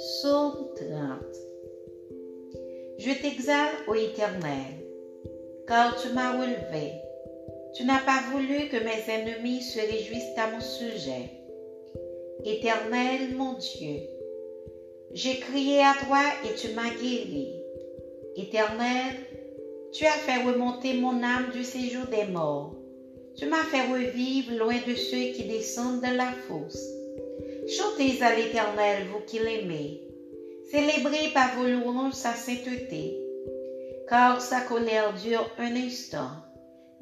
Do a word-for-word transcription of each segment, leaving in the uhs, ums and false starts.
Psaume trente. Je t'exalte, ô Éternel, car tu m'as relevé. Tu n'as pas voulu que mes ennemis se réjouissent à mon sujet. Éternel, mon Dieu, j'ai crié à toi et tu m'as guéri. Éternel, tu as fait remonter mon âme du séjour des morts. Tu m'as fait revivre loin de ceux qui descendent de la fosse. Chantez à l'Éternel, vous qui l'aimez. Célébrez par vos louanges sa sainteté. Car sa colère dure un instant,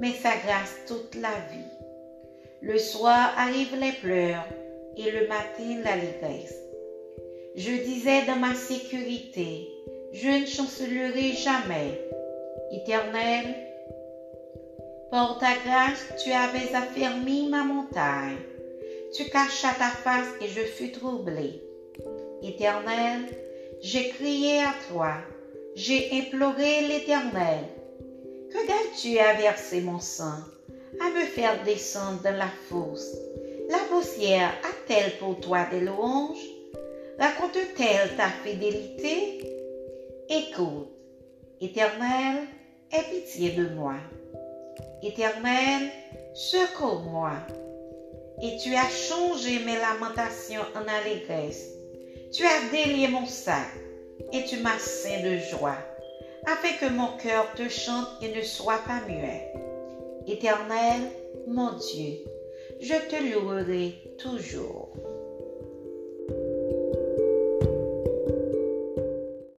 mais sa grâce toute la vie. Le soir arrivent les pleurs et le matin l'allégresse. Je disais dans ma sécurité, je ne chancelerai jamais. Éternel, par ta grâce, tu avais affermi ma montagne. Tu cachas ta face et je fus troublé. Éternel, j'ai crié à toi. J'ai imploré l'Éternel. Que gagnes-tu à verser mon sang, à me faire descendre dans la fosse? La poussière a-t-elle pour toi des louanges? Raconte-t-elle ta fidélité? Écoute, Éternel, aie pitié de moi. Éternel, secours-moi. Et tu as changé mes lamentations en allégresse. Tu as délié mon sac. Et tu m'as ceint de joie, afin que mon cœur te chante et ne soit pas muet. Éternel, mon Dieu, je te louerai toujours.